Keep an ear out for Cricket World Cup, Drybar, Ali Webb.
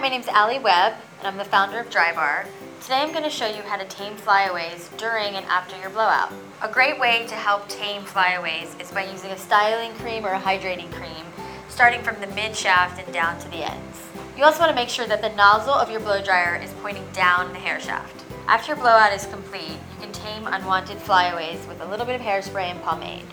my name's Ali Webb, and I'm the founder of Drybar. Today I'm going to show you how to tame flyaways during and after your blowout. A great way to help tame flyaways is by using a styling cream or a hydrating cream, starting from the mid-shaft and down to the ends. You also want to make sure that the nozzle of your blow dryer is pointing down the hair shaft. After your blowout is complete, you can tame unwanted flyaways with a little bit of hairspray and pomade.